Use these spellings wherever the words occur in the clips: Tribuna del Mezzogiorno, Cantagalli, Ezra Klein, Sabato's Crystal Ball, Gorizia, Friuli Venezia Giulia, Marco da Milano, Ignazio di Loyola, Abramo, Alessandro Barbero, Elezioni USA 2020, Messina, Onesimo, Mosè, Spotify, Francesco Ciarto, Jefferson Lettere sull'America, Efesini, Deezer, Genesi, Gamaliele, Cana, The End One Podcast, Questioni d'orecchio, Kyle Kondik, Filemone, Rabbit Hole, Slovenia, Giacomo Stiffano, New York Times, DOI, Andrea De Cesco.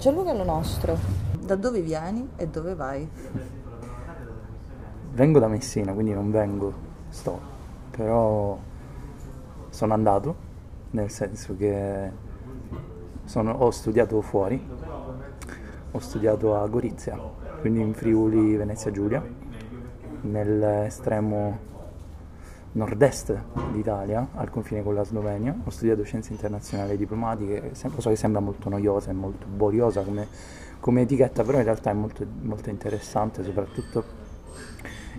Gianluca è lo nostro. Da dove vieni e dove vai? Vengo da Messina, quindi non vengo, sto. Però sono andato, nel senso che ho studiato fuori, ho studiato a Gorizia, quindi in Friuli Venezia Giulia, nell'estremo nord-est d'Italia, al confine con la Slovenia. Ho studiato scienze internazionali e diplomatiche, lo so che sembra molto noiosa e molto boriosa come etichetta, però in realtà è molto, molto interessante, soprattutto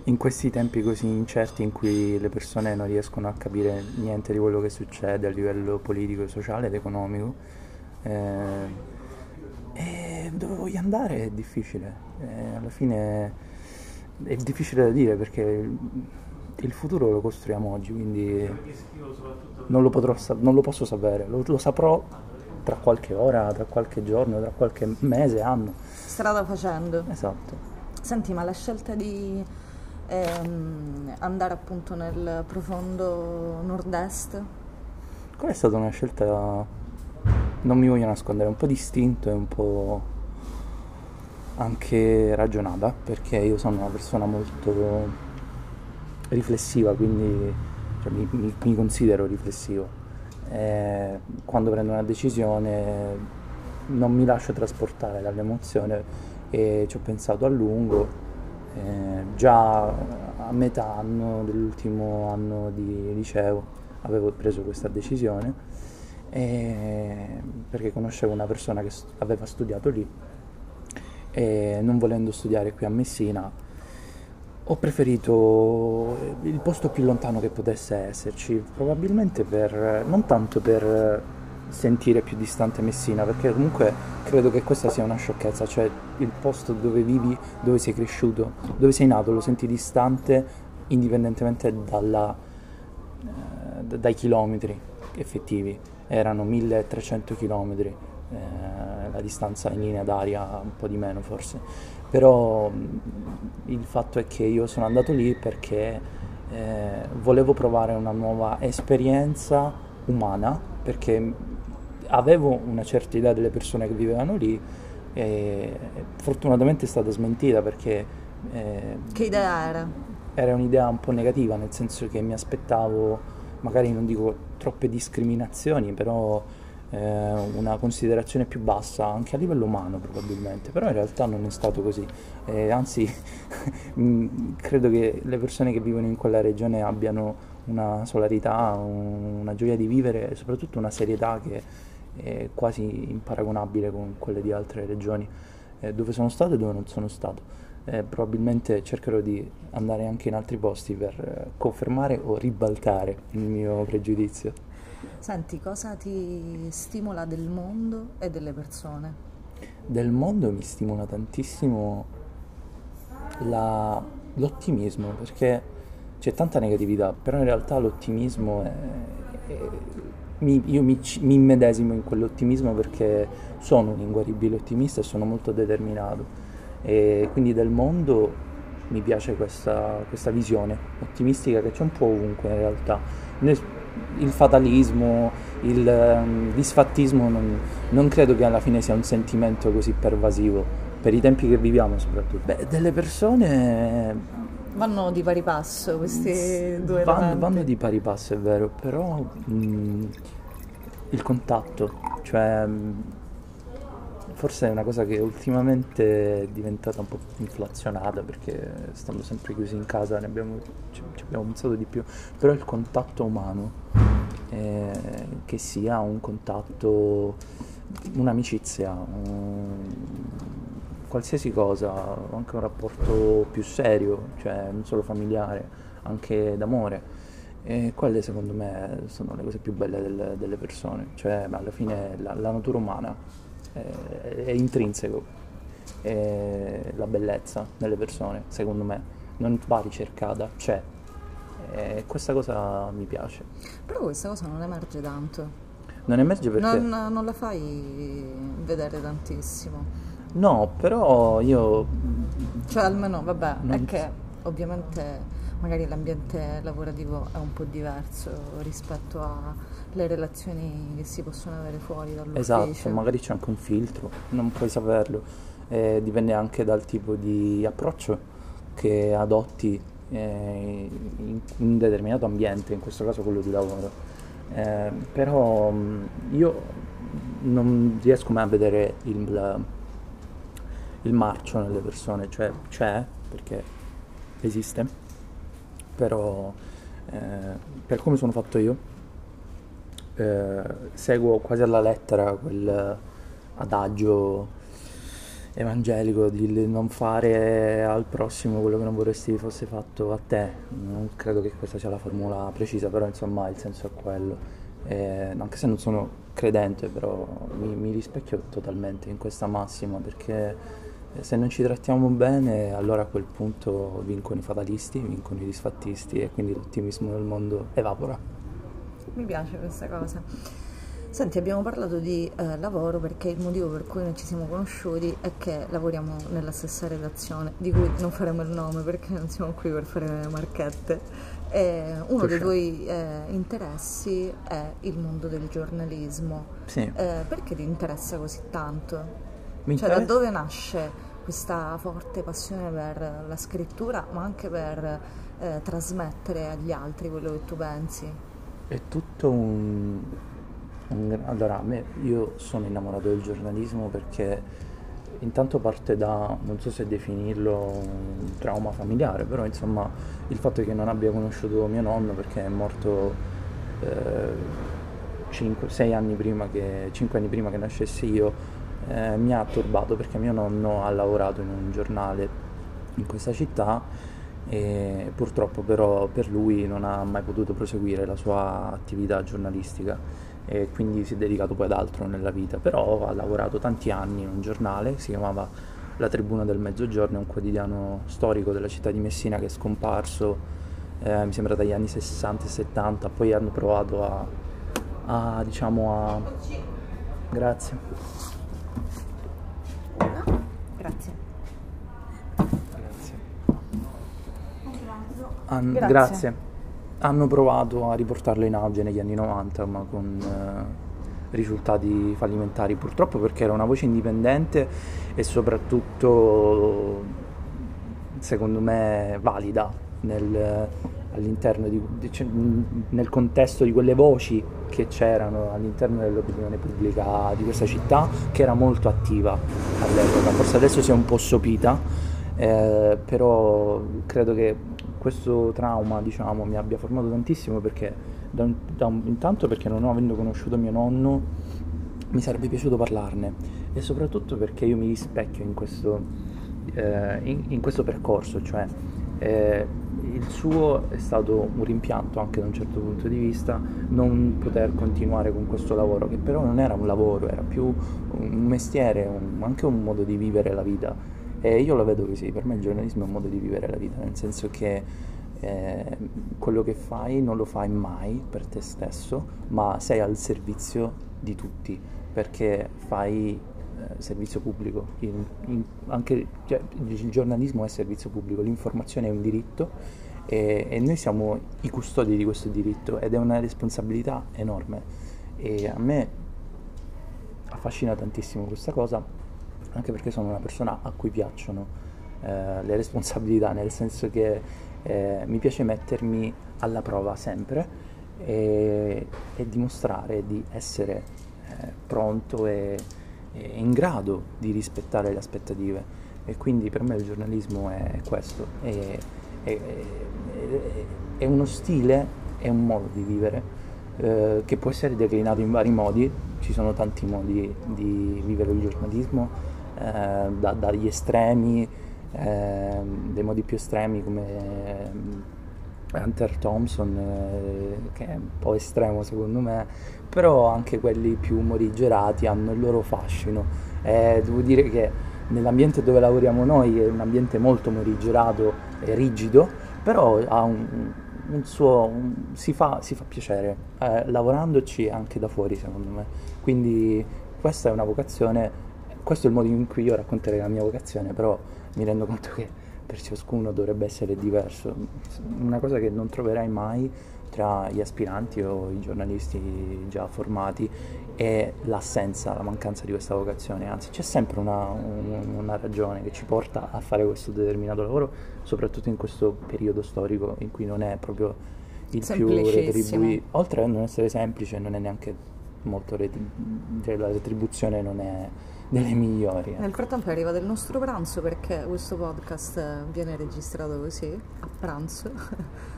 in questi tempi così incerti in cui le persone non riescono a capire niente di quello che succede a livello politico, sociale ed economico. E dove voglio andare è difficile, alla fine è difficile da dire perché il futuro lo costruiamo oggi, quindi non lo posso sapere, lo saprò tra qualche ora, tra qualche giorno, tra qualche mese, anno. Strada facendo. Esatto. Senti, ma la scelta di andare appunto nel profondo nord-est? Quella è stata una scelta, non mi voglio nascondere, un po' di istinto e un po' anche ragionata, perché io sono una persona molto riflessiva, quindi cioè, mi considero riflessivo. Quando prendo una decisione non mi lascio trasportare dall'emozione e ci ho pensato a lungo, già a metà anno dell'ultimo anno di liceo avevo preso questa decisione, perché conoscevo una persona che aveva studiato lì e non volendo studiare qui a Messina ho preferito il posto più lontano che potesse esserci, probabilmente non tanto per sentire più distante Messina, perché comunque credo che questa sia una sciocchezza, cioè il posto dove vivi, dove sei cresciuto, dove sei nato, lo senti distante indipendentemente dai chilometri effettivi. Erano 1300 chilometri, la distanza in linea d'aria un po' di meno forse, però il fatto è che io sono andato lì perché volevo provare una nuova esperienza umana, perché avevo una certa idea delle persone che vivevano lì e fortunatamente è stata smentita perché... che idea era? Era un'idea un po' negativa, nel senso che mi aspettavo, magari non dico troppe discriminazioni, però una considerazione più bassa anche a livello umano probabilmente, però in realtà non è stato così, anzi credo che le persone che vivono in quella regione abbiano una solarità, una gioia di vivere e soprattutto una serietà che è quasi imparagonabile con quelle di altre regioni, dove sono stato e dove non sono stato. Probabilmente cercherò di andare anche in altri posti per confermare o ribaltare il mio pregiudizio. Senti, cosa ti stimola del mondo e delle persone? Del mondo mi stimola tantissimo l'ottimismo, perché c'è tanta negatività, però in realtà l'ottimismo io mi immedesimo in quell'ottimismo perché sono un inguaribile ottimista e sono molto determinato, e quindi del mondo mi piace questa visione ottimistica che c'è un po' ovunque in realtà. Il fatalismo, il disfattismo non credo che alla fine sia un sentimento così pervasivo, per i tempi che viviamo soprattutto. Beh, delle persone... Vanno di pari passo questi due elementi. Vanno di pari passo, è vero, però il contatto, cioè forse è una cosa che ultimamente è diventata un po' inflazionata perché stando sempre chiusi in casa ci abbiamo pensato di più, però il contatto umano, che sia un contatto, un'amicizia, qualsiasi cosa, anche un rapporto più serio, cioè non solo familiare, anche d'amore. E quelle secondo me sono le cose più belle delle persone, cioè alla fine la natura umana è intrinseco, è la bellezza delle persone, secondo me, non va ricercata, c'è. E questa cosa mi piace. Però questa cosa non emerge tanto. Non emerge perché? Non la fai vedere tantissimo. No, però io... Cioè almeno, vabbè, è che ovviamente magari l'ambiente lavorativo è un po' diverso rispetto alle relazioni che si possono avere fuori dall'ufficio. Esatto, magari c'è anche un filtro, non puoi saperlo, dipende anche dal tipo di approccio che adotti in un determinato ambiente, in questo caso quello di lavoro. Però io non riesco mai a vedere il marcio nelle persone, cioè c'è, perché esiste, però per come sono fatto io seguo quasi alla lettera quel adagio evangelico di non fare al prossimo quello che non vorresti fosse fatto a te. Non credo che questa sia la formula precisa, però insomma il senso è quello, anche se non sono credente, però mi rispecchio totalmente in questa massima, perché se non ci trattiamo bene allora a quel punto vincono i fatalisti, vincono i disfattisti e quindi l'ottimismo del mondo evapora. Mi piace questa cosa. Senti, abbiamo parlato di lavoro perché il motivo per cui noi ci siamo conosciuti è che lavoriamo nella stessa redazione, di cui non faremo il nome perché non siamo qui per fare marchette. Uno dei tuoi interessi è il mondo del giornalismo. Sì. Perché ti interessa così tanto? Da dove nasce questa forte passione per la scrittura, ma anche per trasmettere agli altri quello che tu pensi? È tutto Allora, io sono innamorato del giornalismo perché intanto parte da, non so se definirlo un trauma familiare, però insomma il fatto che non abbia conosciuto mio nonno perché è morto 5 anni prima che nascessi io, mi ha turbato perché mio nonno ha lavorato in un giornale in questa città e purtroppo però per lui non ha mai potuto proseguire la sua attività giornalistica e quindi si è dedicato poi ad altro nella vita, però ha lavorato tanti anni in un giornale che si chiamava la Tribuna del Mezzogiorno, un quotidiano storico della città di Messina che è scomparso mi sembra dagli anni 60 e 70, poi hanno provato a grazie. Hanno provato a riportarlo in auge negli anni 90, ma con risultati fallimentari purtroppo, perché era una voce indipendente e soprattutto secondo me valida all'interno nel contesto di quelle voci che c'erano all'interno dell'opinione pubblica di questa città, che era molto attiva all'epoca. Forse adesso si è un po' sopita, però credo che questo trauma, diciamo, mi abbia formato tantissimo, perché intanto perché non avendo conosciuto mio nonno mi sarebbe piaciuto parlarne, e soprattutto perché io mi rispecchio in questo percorso, cioè il suo è stato un rimpianto anche da un certo punto di vista non poter continuare con questo lavoro, che però non era un lavoro, era più un mestiere, anche un modo di vivere la vita. E io la vedo così, per me il giornalismo è un modo di vivere la vita, nel senso che quello che fai non lo fai mai per te stesso, ma sei al servizio di tutti, perché fai servizio pubblico, cioè, il giornalismo è servizio pubblico, l'informazione è un diritto e noi siamo i custodi di questo diritto ed è una responsabilità enorme, e a me affascina tantissimo questa cosa, anche perché sono una persona a cui piacciono le responsabilità, nel senso che mi piace mettermi alla prova sempre e dimostrare di essere pronto e in grado di rispettare le aspettative, e quindi per me il giornalismo è questo, è uno stile, è un modo di vivere che può essere declinato in vari modi. Ci sono tanti modi di vivere il giornalismo, dagli estremi, dei modi più estremi come Hunter Thompson, che è un po' estremo secondo me, però anche quelli più morigerati hanno il loro fascino. Devo dire che nell'ambiente dove lavoriamo noi è un ambiente molto morigerato e rigido, però ha si fa piacere lavorandoci anche da fuori, secondo me. Quindi questa è una vocazione. Questo è il modo in cui io racconterei la mia vocazione, però mi rendo conto che per ciascuno dovrebbe essere diverso, una cosa che non troverai mai tra gli aspiranti o i giornalisti già formati è l'assenza, la mancanza di questa vocazione, anzi c'è sempre una ragione che ci porta a fare questo determinato lavoro, soprattutto in questo periodo storico in cui non è proprio il più retribuito, oltre a non essere semplice non è neanche molto la retribuzione non è delle migliori. Nel frattempo arriva del nostro pranzo, perché questo podcast viene registrato così, a pranzo.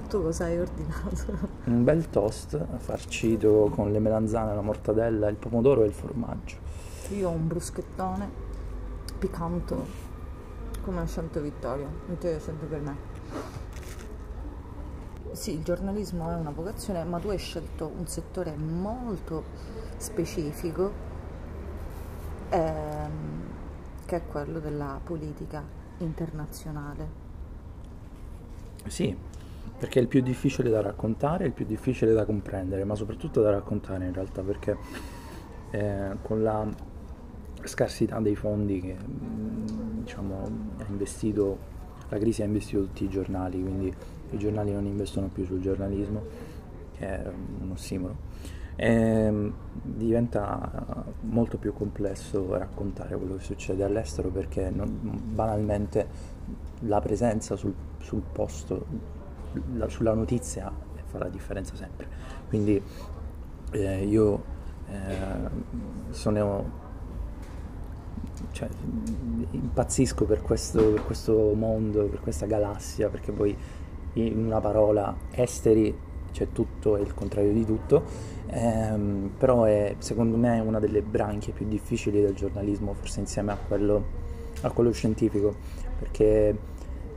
Tu cosa hai ordinato? Un bel toast farcito con le melanzane, la mortadella, il pomodoro e il formaggio. Io ho un bruschettone picanto come a Santo Vittorio, un 300 per me. Sì, il giornalismo è una vocazione, ma tu hai scelto un settore molto specifico, che è quello della politica internazionale. Sì, perché è il più difficile da raccontare, il più difficile da comprendere, ma soprattutto da raccontare in realtà, perché con la scarsità dei fondi che ha investito, la crisi ha investito tutti i giornali, quindi i giornali non investono più sul giornalismo, che è un ossimoro. Diventa molto più complesso raccontare quello che succede all'estero, perché banalmente la presenza sul posto, sulla notizia fa la differenza sempre. Quindi impazzisco per questo mondo, per questa galassia, perché poi in una parola esteri c'è tutto e il contrario di tutto, però è secondo me una delle branche più difficili del giornalismo, forse insieme a quello scientifico, perché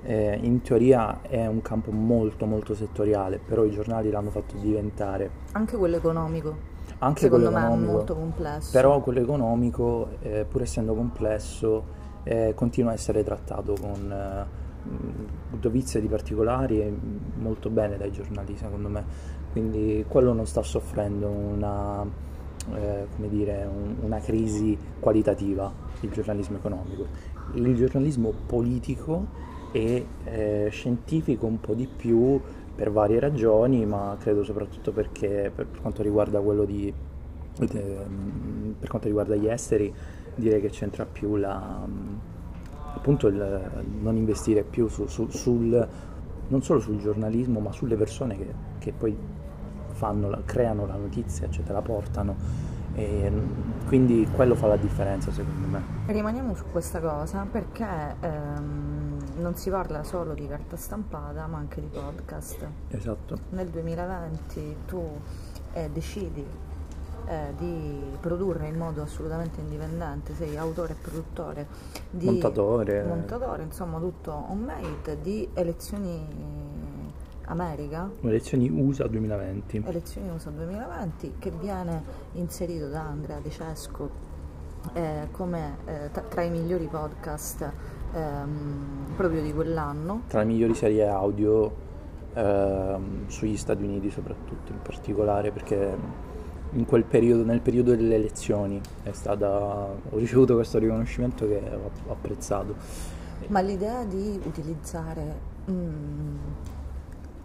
in teoria è un campo molto molto settoriale, però i giornali l'hanno fatto diventare. Anche quello economico. Secondo me è molto complesso. Però quello economico, pur essendo complesso, continua a essere trattato con dovizie di particolari e molto bene dai giornali, secondo me, quindi quello non sta soffrendo una crisi qualitativa, il giornalismo economico. Il giornalismo politico e scientifico un po' di più per varie ragioni, ma credo soprattutto perché per quanto riguarda gli esteri, direi che c'entra più appunto il non investire più non solo sul giornalismo, ma sulle persone che poi creano la notizia, cioè te la portano, e quindi quello fa la differenza, secondo me. Rimaniamo su questa cosa, perché non si parla solo di carta stampata, ma anche di podcast. Esatto. Nel 2020 tu decidi di produrre in modo assolutamente indipendente, sei autore e produttore, montatore, insomma tutto homemade, di Elezioni USA 2020. Elezioni USA 2020, che viene inserito da Andrea De Cesco come tra i migliori podcast proprio di quell'anno, tra le migliori serie audio sugli Stati Uniti, soprattutto, in particolare, perché in quel periodo, nel periodo delle elezioni, ho ricevuto questo riconoscimento che ho apprezzato. Ma l'idea di utilizzare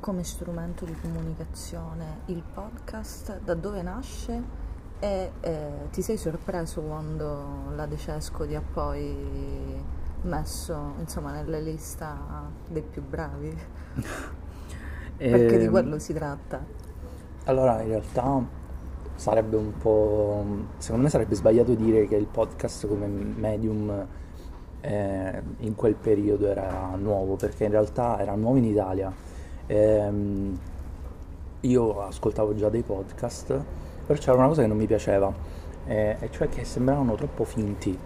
come strumento di comunicazione il podcast, da dove nasce? E ti sei sorpreso quando la De Cesco ti ha poi messo, insomma, nella lista dei più bravi? Perché di quello si tratta. Allora, in realtà sarebbe un po', secondo me sarebbe sbagliato dire che il podcast come medium in quel periodo era nuovo, perché in realtà era nuovo in Italia. Io ascoltavo già dei podcast, però c'era una cosa che non mi piaceva, e cioè che sembravano troppo finti,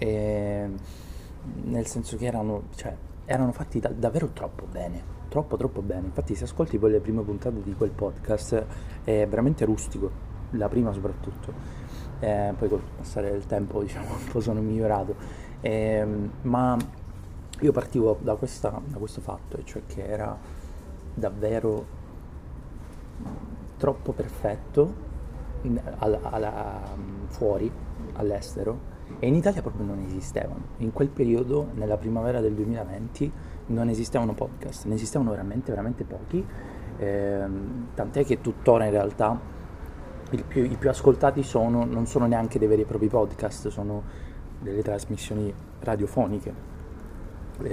nel senso che erano fatti davvero troppo bene. Troppo bene. Infatti, se ascolti poi le prime puntate di quel podcast, è veramente rustico, la prima soprattutto, poi col passare del tempo un po' sono migliorato, ma io partivo da questo fatto, e cioè che era davvero troppo perfetto fuori, all'estero, e in Italia proprio non esistevano. In quel periodo, nella primavera del 2020, non esistevano podcast, ne esistevano veramente pochi, tant'è che tuttora in realtà i più ascoltati non sono neanche dei veri e propri podcast, sono delle trasmissioni radiofoniche.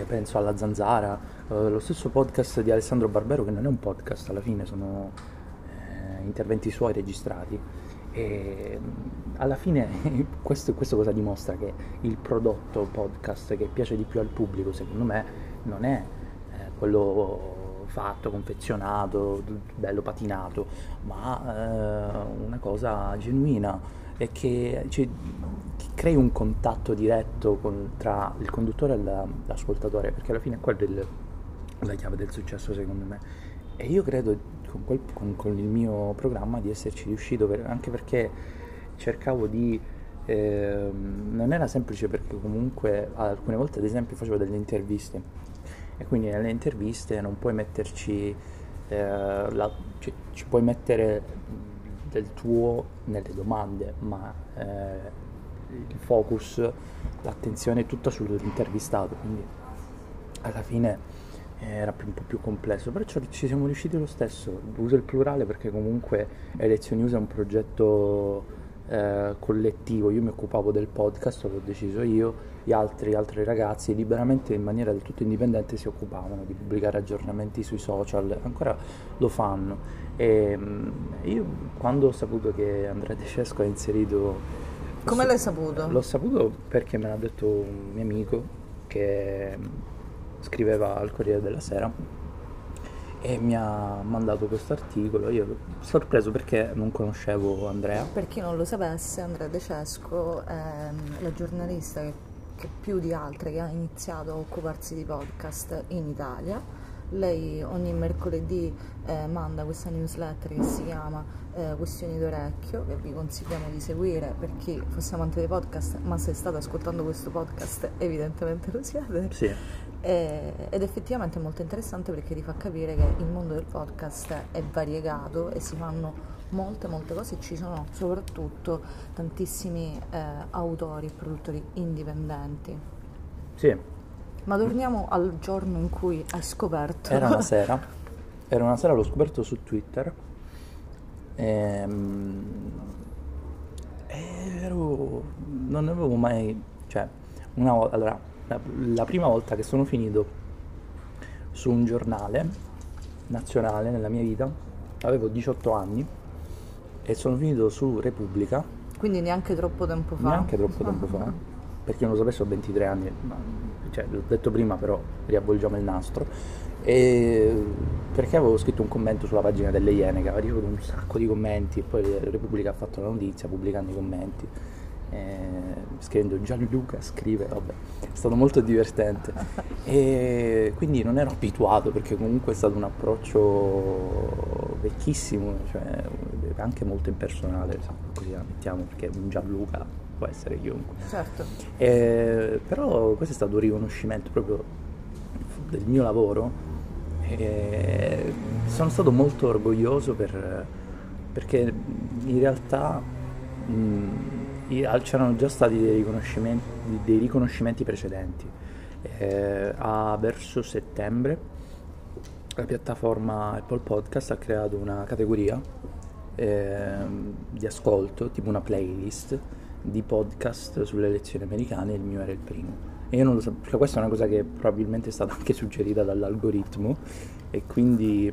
Penso alla Zanzara, lo stesso podcast di Alessandro Barbero, che non è un podcast alla fine, sono interventi suoi registrati, e alla fine questo cosa dimostra? Che il prodotto podcast che piace di più al pubblico, secondo me, non è quello fatto, confezionato, bello patinato, ma una cosa genuina, e che crei un contatto diretto tra il conduttore e l'ascoltatore, perché alla fine è quella la chiave del successo, secondo me. E io credo con il mio programma di esserci riuscito, anche perché cercavo di... non era semplice, perché comunque alcune volte, ad esempio, facevo delle interviste, e quindi nelle interviste non puoi metterci... ci puoi mettere del tuo nelle domande, ma il focus, l'attenzione è tutta sull'intervistato, quindi alla fine era un po' più complesso, però ci siamo riusciti lo stesso. Uso il plurale perché comunque Elezioni USA è un progetto collettivo. Io mi occupavo del podcast, l'ho deciso io, gli altri ragazzi liberamente, in maniera del tutto indipendente, si occupavano di pubblicare aggiornamenti sui social, ancora lo fanno. E io, quando ho saputo che Andrea De Cesco ha inserito... Come l'hai saputo? L'ho saputo perché me l'ha detto un mio amico che scriveva al Corriere della Sera, e mi ha mandato questo articolo. Io sorpreso perché non conoscevo Andrea. Per chi non lo sapesse, Andrea De Cesco è la giornalista che più di altre che ha iniziato a occuparsi di podcast in Italia. Lei ogni mercoledì manda questa newsletter che si chiama Questioni d'orecchio, che vi consigliamo di seguire per chi fosse amante dei podcast, ma se state ascoltando questo podcast evidentemente lo siete. Sì. Ed effettivamente è molto interessante, perché ti fa capire che il mondo del podcast è variegato e si fanno molte cose, e ci sono soprattutto tantissimi autori e produttori indipendenti. Sì. Ma torniamo al giorno in cui hai scoperto. Era una sera, l'ho scoperto su Twitter, non ne avevo mai, allora, la prima volta che sono finito su un giornale nazionale nella mia vita, avevo 18 anni, e sono finito su Repubblica. Quindi neanche troppo tempo fa, perché non lo sapessi, ho 23 anni, ma... l'ho detto prima, però riavvolgiamo il nastro, e perché avevo scritto un commento sulla pagina delle Iene, che aveva ricevuto un sacco di commenti, e poi la Repubblica ha fatto la notizia pubblicando i commenti, scrivendo Gianluca scrive, vabbè, è stato molto divertente. E quindi non ero abituato, perché comunque è stato un approccio vecchissimo, anche molto impersonale, così la mettiamo, perché un Gianluca può essere chiunque. Certo. Però questo è stato un riconoscimento proprio del mio lavoro, e sono stato molto orgoglioso perché in realtà c'erano già stati dei riconoscimenti precedenti. Verso settembre la piattaforma Apple Podcast ha creato una categoria di ascolto, tipo una playlist di podcast sulle elezioni americane, e il mio era il primo, e io non lo so, perché questa è una cosa che probabilmente è stata anche suggerita dall'algoritmo, e quindi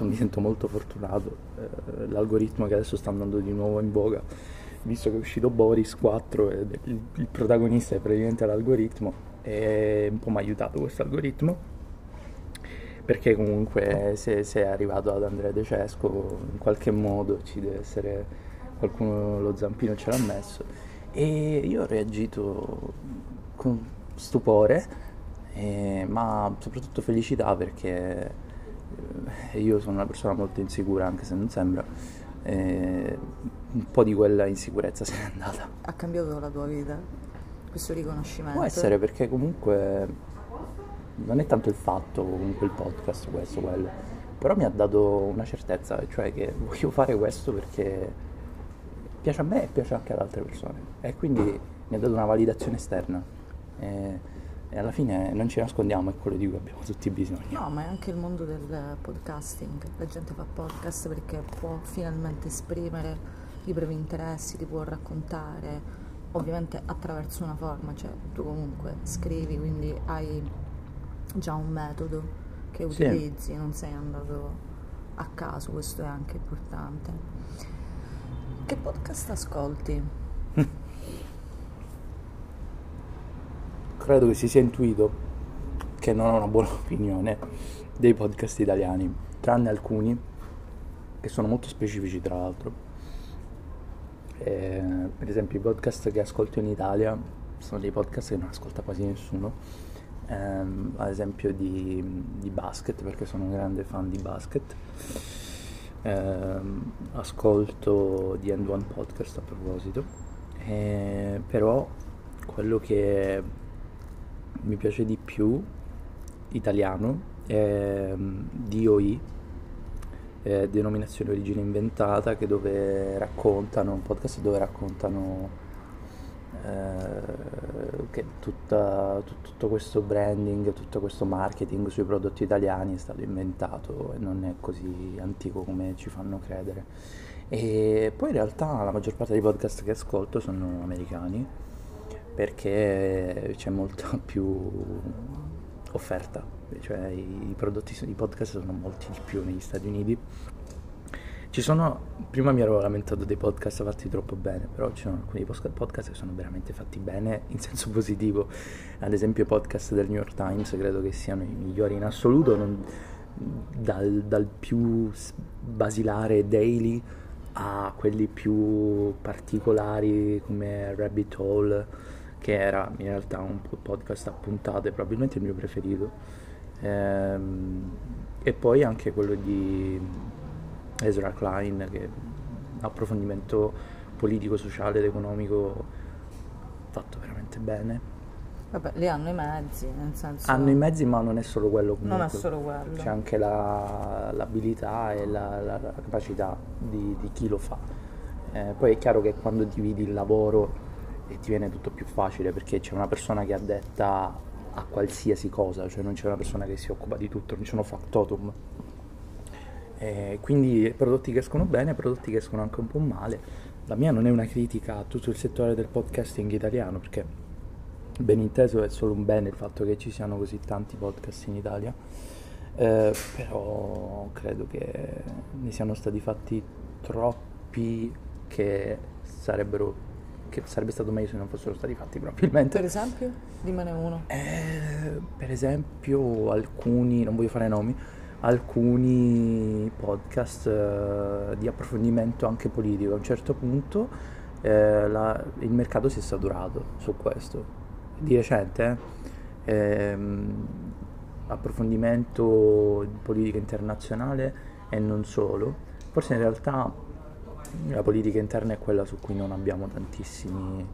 mi sento molto fortunato. L'algoritmo che adesso sta andando di nuovo in voga, visto che è uscito Boris 4 e il protagonista è praticamente l'algoritmo, e un po' mi ha aiutato questo algoritmo, perché comunque se è arrivato ad Andrea De Cesco in qualche modo ci deve essere qualcuno, lo zampino ce l'ha messo. E io ho reagito con stupore, ma soprattutto felicità, perché io sono una persona molto insicura, anche se non sembra, un po' di quella insicurezza se n'è andata. Ha cambiato la tua vita questo riconoscimento? Può essere, perché comunque non è tanto il fatto, comunque il podcast, questo, quello, però mi ha dato una certezza, cioè che voglio fare questo perché piace a me e piace anche ad altre persone, e quindi mi ha dato una validazione esterna. E alla fine non ci nascondiamo, è quello di cui abbiamo tutti bisogno. No, ma è anche il mondo del podcasting. La gente fa podcast perché può finalmente esprimere i propri interessi, li può raccontare, ovviamente attraverso una forma, cioè tu comunque scrivi, quindi hai già un metodo che utilizzi, sì. Non sei andato a caso, questo è anche importante. Che podcast ascolti? Credo che si sia intuito che non ho una buona opinione dei podcast italiani, tranne alcuni che sono molto specifici, tra l'altro. Per esempio i podcast che ascolto in Italia sono dei podcast che non ascolta quasi nessuno, ad esempio di basket, perché sono un grande fan di basket. Ascolto The End One Podcast a proposito, però quello che mi piace di più italiano è DOI, Denominazione Origine Inventata, che dove raccontano, un podcast dove raccontano che tutto questo branding, tutto questo marketing sui prodotti italiani è stato inventato e non è così antico come ci fanno credere. E poi in realtà la maggior parte dei podcast che ascolto sono americani, perché c'è molta più offerta, cioè i prodotti, i podcast sono molti di più negli Stati Uniti. Ci sono, prima mi ero lamentato dei podcast fatti troppo bene, però ci sono alcuni podcast che sono veramente fatti bene in senso positivo. Ad esempio i podcast del New York Times credo che siano i migliori in assoluto, dal più basilare Daily a quelli più particolari come Rabbit Hole, che era in realtà un podcast a puntate, probabilmente il mio preferito, e poi anche quello di Ezra Klein, che approfondimento politico, sociale ed economico fatto veramente bene. Vabbè, lì hanno i mezzi, nel senso, hanno i mezzi, ma non è solo quello comunque. Non è solo quello. C'è anche l'abilità e la capacità di chi lo fa. Poi è chiaro che quando dividi il lavoro e ti viene tutto più facile, perché c'è una persona che è addetta a qualsiasi cosa, cioè non c'è una persona che si occupa di tutto, non ci sono factotum. Quindi prodotti che escono bene, prodotti che escono anche un po' male. La mia non è una critica a tutto il settore del podcasting italiano, perché ben inteso è solo un bene il fatto che ci siano così tanti podcast in Italia, però credo che ne siano stati fatti troppi che sarebbe stato meglio se non fossero stati fatti, probabilmente. Per esempio? Dimane uno. Per esempio alcuni, non voglio fare nomi, alcuni podcast di approfondimento anche politico. A un certo punto il mercato si è saturato su questo. Di recente approfondimento di politica internazionale e non solo. Forse in realtà la politica interna è quella su cui non abbiamo tantissimi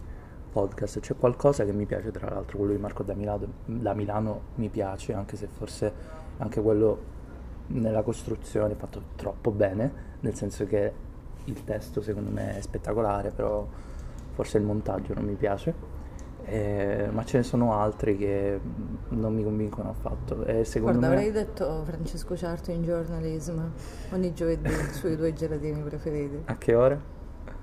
podcast. C'è qualcosa che mi piace, tra l'altro quello di Marco da Milano mi piace, anche se forse anche quello nella costruzione è fatto troppo bene, nel senso che il testo secondo me è spettacolare, però forse il montaggio non mi piace, ma ce ne sono altri che non mi convincono affatto. Guarda, avrei detto Francesco Ciarto in Journalism ogni giovedì sui 2 gelatini preferiti. A che ora?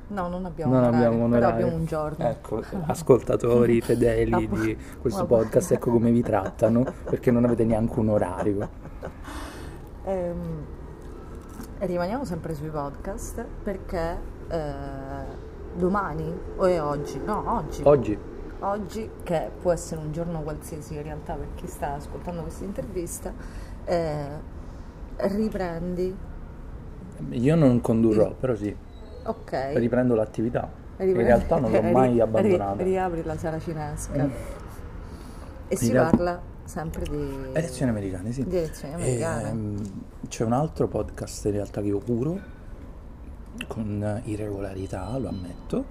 No, non abbiamo un orario, però abbiamo un giorno. Ecco, ascoltatori fedeli di questo podcast, ecco come vi trattano, perché non avete neanche un orario. Rimaniamo sempre sui podcast, perché domani o è oggi? No, oggi, che può essere un giorno qualsiasi in realtà per chi sta ascoltando questa intervista, riprendi. Io non condurrò, però sì. Ok. Riprendo l'attività. In realtà non l'ho mai abbandonata. Riapri la sala cinesca. E si parla sempre di elezioni americane, sì. Di elezioni americane. C'è un altro podcast in realtà che io curo con irregolarità, lo ammetto,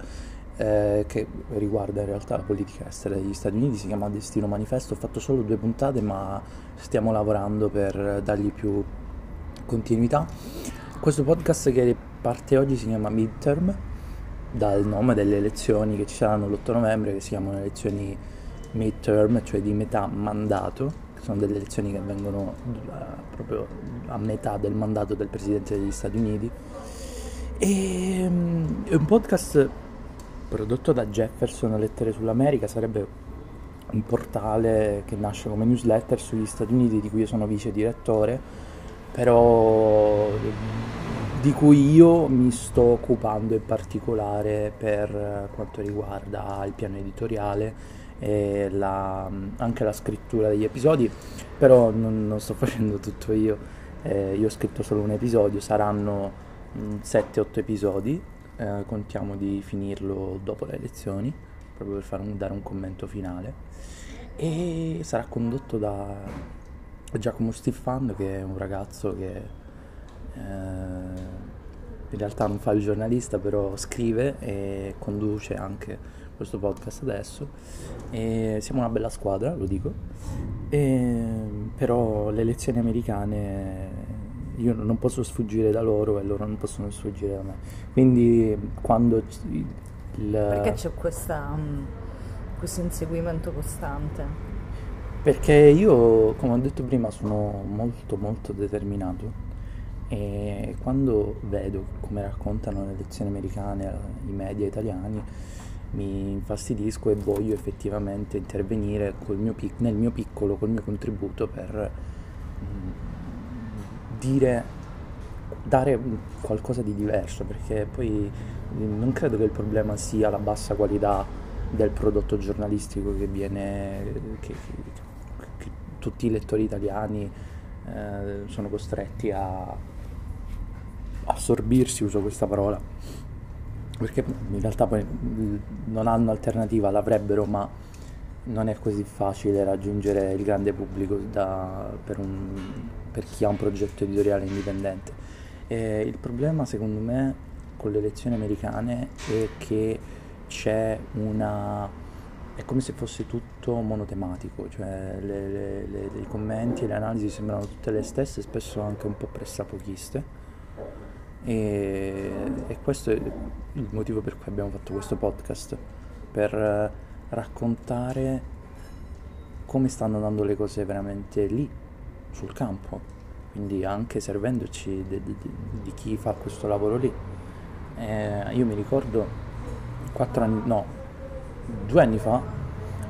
che riguarda in realtà la politica estera degli Stati Uniti, si chiama Destino Manifesto. Ho fatto solo 2 puntate, ma stiamo lavorando per dargli più continuità. Questo podcast che parte oggi si chiama Midterm, dal nome delle elezioni che ci saranno l'8 novembre, che si chiamano elezioni midterm, cioè di metà mandato, che sono delle elezioni che avvengono proprio a metà del mandato del Presidente degli Stati Uniti. E è un podcast prodotto da Jefferson Lettere sull'America, sarebbe un portale che nasce come newsletter sugli Stati Uniti, di cui io sono vice direttore, però di cui io mi sto occupando in particolare per quanto riguarda il piano editoriale e anche la scrittura degli episodi, però non sto facendo tutto io ho scritto solo un episodio, saranno 7-8 episodi, contiamo di finirlo dopo le elezioni, proprio per dare un commento finale, e sarà condotto da Giacomo Stiffano, che è un ragazzo che in realtà non fa il giornalista, però scrive e conduce anche questo podcast adesso, e siamo una bella squadra, lo dico, però le elezioni americane io non posso sfuggire da loro e loro non possono sfuggire da me, quindi quando perché c'è questo inseguimento costante? Perché io, come ho detto prima, sono molto molto determinato, e quando vedo come raccontano le elezioni americane i media italiani mi infastidisco e voglio effettivamente intervenire nel mio piccolo, col mio contributo, per dare qualcosa di diverso, perché poi non credo che il problema sia la bassa qualità del prodotto giornalistico che tutti i lettori italiani sono costretti a assorbirsi, uso questa parola, perché in realtà poi non hanno alternativa, l'avrebbero, ma non è così facile raggiungere il grande pubblico per chi ha un progetto editoriale indipendente. E il problema, secondo me, con le elezioni americane è che è come se fosse tutto monotematico, cioè i commenti e le analisi sembrano tutte le stesse, spesso anche un po' pressapochiste. E questo è il motivo per cui abbiamo fatto questo podcast, per raccontare come stanno andando le cose veramente lì sul campo, quindi anche servendoci di chi fa questo lavoro lì. Io mi ricordo 2 anni fa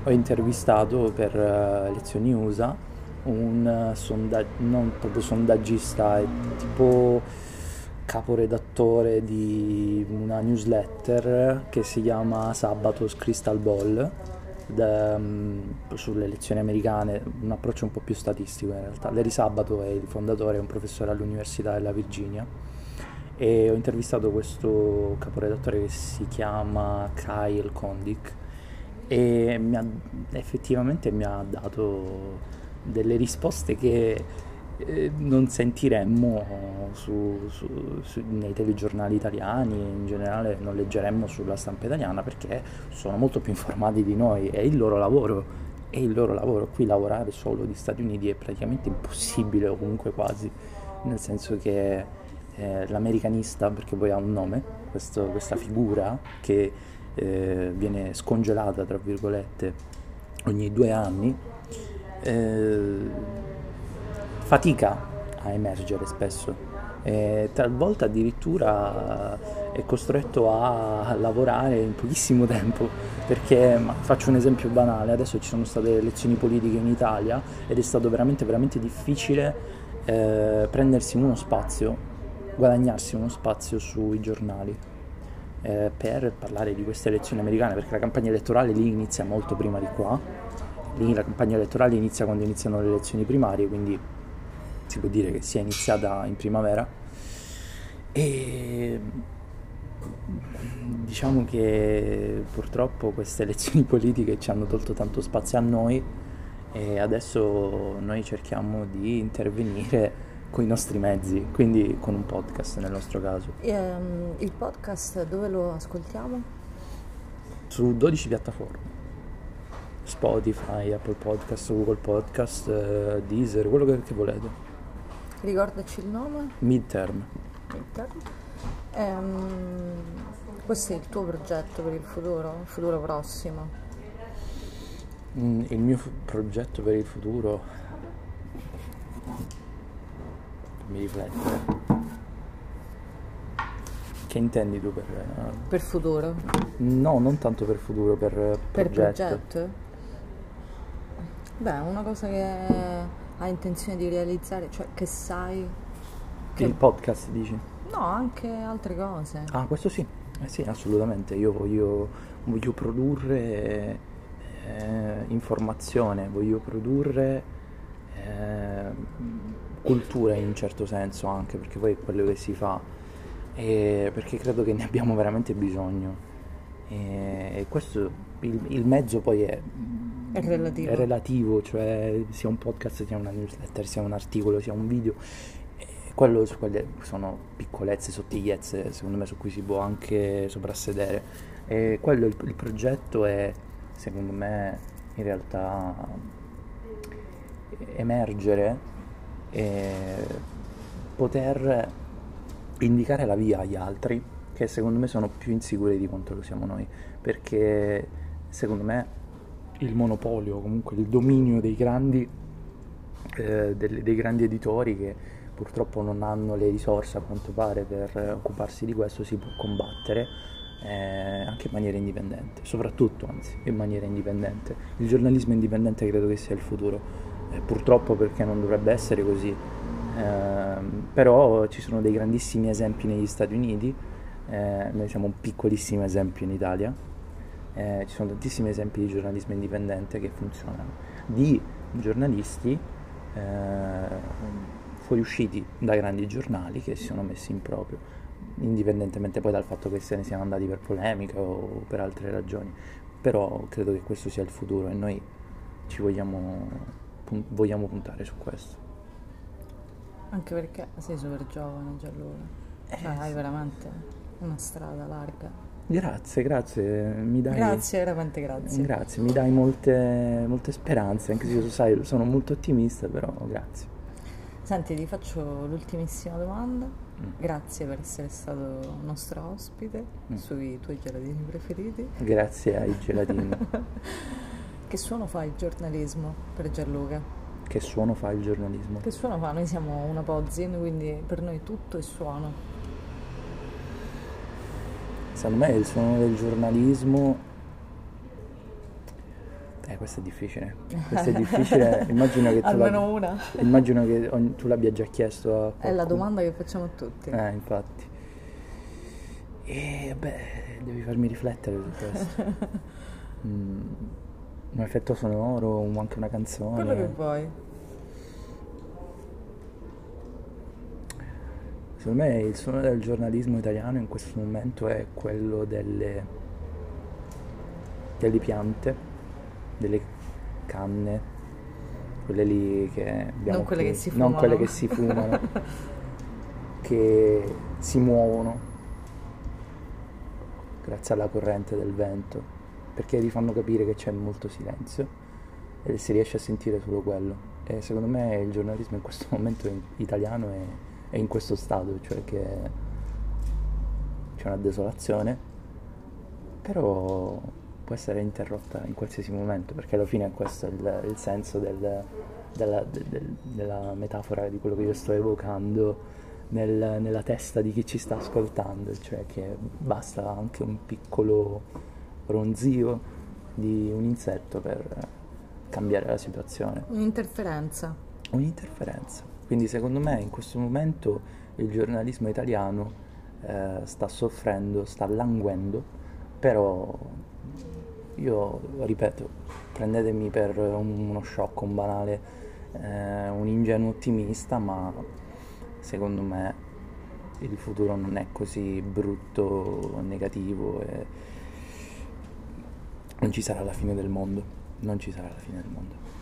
ho intervistato per Elezioni USA un non proprio sondaggista, è tipo caporedattore di una newsletter che si chiama Sabato's Crystal Ball, sulle elezioni americane, un approccio un po' più statistico in realtà. Larry Sabato è il fondatore, è un professore all'Università della Virginia, e ho intervistato questo caporedattore che si chiama Kyle Kondik, e effettivamente mi ha dato delle risposte che non sentiremmo nei telegiornali italiani, in generale non leggeremmo sulla stampa italiana, perché sono molto più informati di noi, è il loro lavoro. Qui lavorare solo di Stati Uniti è praticamente impossibile, o comunque quasi, nel senso che l'americanista, perché poi ha un nome, questa figura che viene scongelata, tra virgolette, ogni 2 anni, fatica a emergere spesso, talvolta addirittura è costretto a lavorare in pochissimo tempo, perché faccio un esempio banale: adesso ci sono state elezioni politiche in Italia ed è stato veramente veramente difficile prendersi uno spazio, guadagnarsi uno spazio sui giornali per parlare di queste elezioni americane, perché la campagna elettorale lì inizia molto prima di qua. Lì la campagna elettorale inizia quando iniziano le elezioni primarie, quindi si può dire che sia iniziata in primavera, e diciamo che purtroppo queste elezioni politiche ci hanno tolto tanto spazio a noi, e adesso noi cerchiamo di intervenire con i nostri mezzi, quindi con un podcast nel nostro caso. Il podcast dove lo ascoltiamo? Su 12 piattaforme: Spotify, Apple Podcast, Google Podcast, Deezer, quello che volete. Ricordaci il nome? Midterm. Questo è il tuo progetto per il futuro prossimo? Il mio progetto per il futuro? Mi riflette. Che intendi tu per... Per futuro? No, non tanto per futuro, per progetto? Beh, una cosa che hai intenzione di realizzare, cioè che sai... Che... Il podcast, dici? No, anche altre cose. Ah, questo sì. Sì, assolutamente. Io voglio produrre informazione, voglio produrre cultura in un certo senso anche, perché poi è quello che si fa, e perché credo che ne abbiamo veramente bisogno. E questo, il mezzo poi è relativo, cioè sia un podcast, sia una newsletter, sia un articolo, sia un video. Quello su quelle sono piccolezze, sottigliezze, secondo me, su cui si può anche soprassedere. E quello, il progetto è, secondo me, in realtà emergere e poter indicare la via agli altri, che secondo me sono più insicuri di quanto lo siamo noi, perché secondo me il monopolio, comunque il dominio dei grandi editori, che purtroppo non hanno le risorse a quanto pare per occuparsi di questo, si può combattere anche in maniera indipendente, soprattutto, anzi, in maniera indipendente. Il giornalismo indipendente credo che sia il futuro, purtroppo, perché non dovrebbe essere così, però ci sono dei grandissimi esempi negli Stati Uniti, noi siamo un piccolissimo esempio in Italia, ci sono tantissimi esempi di giornalismo indipendente che funzionano, di giornalisti fuoriusciti da grandi giornali che si sono messi in proprio, indipendentemente poi dal fatto che se ne siano andati per polemica o per altre ragioni. Però credo che questo sia il futuro e noi ci vogliamo puntare su questo. Anche perché sei super giovane già allora, cioè hai veramente una strada larga. Grazie, mi dai... Grazie, mi dai molte speranze, anche se io, sai, sono molto ottimista, però grazie. Senti, ti faccio l'ultimissima domanda. Grazie per essere stato nostro ospite sui tuoi gelatini preferiti. Grazie ai gelatini. Che suono fa il giornalismo per Gianluca? Che suono fa il giornalismo? Che suono fa? Noi siamo una pozzin, quindi per noi tutto è suono. Secondo me il suono del giornalismo... Questo è difficile, immagino che tu l'abbia già chiesto a qualcuno. È la domanda che facciamo a tutti. Infatti. E beh, devi farmi riflettere su questo. Un effetto sonoro, anche una canzone. Quello che vuoi. Secondo me il suono del giornalismo italiano in questo momento è quello delle piante, delle canne, quelle lì che abbiamo, non quelle qui, che si fumano, che si muovono grazie alla corrente del vento, perché ti fanno capire che c'è molto silenzio e si riesce a sentire solo quello. E secondo me il giornalismo in questo momento italiano è in questo stato, cioè che c'è una desolazione, però può essere interrotta in qualsiasi momento, perché alla fine questo è il senso della metafora di quello che io sto evocando nella testa di chi ci sta ascoltando, cioè che basta anche un piccolo ronzio di un insetto per cambiare la situazione. Un'interferenza. Quindi secondo me in questo momento il giornalismo italiano sta soffrendo, sta languendo, però... Io ripeto, prendetemi per uno sciocco, un banale, un ingenuo ottimista, ma secondo me il futuro non è così brutto, negativo, e non ci sarà la fine del mondo.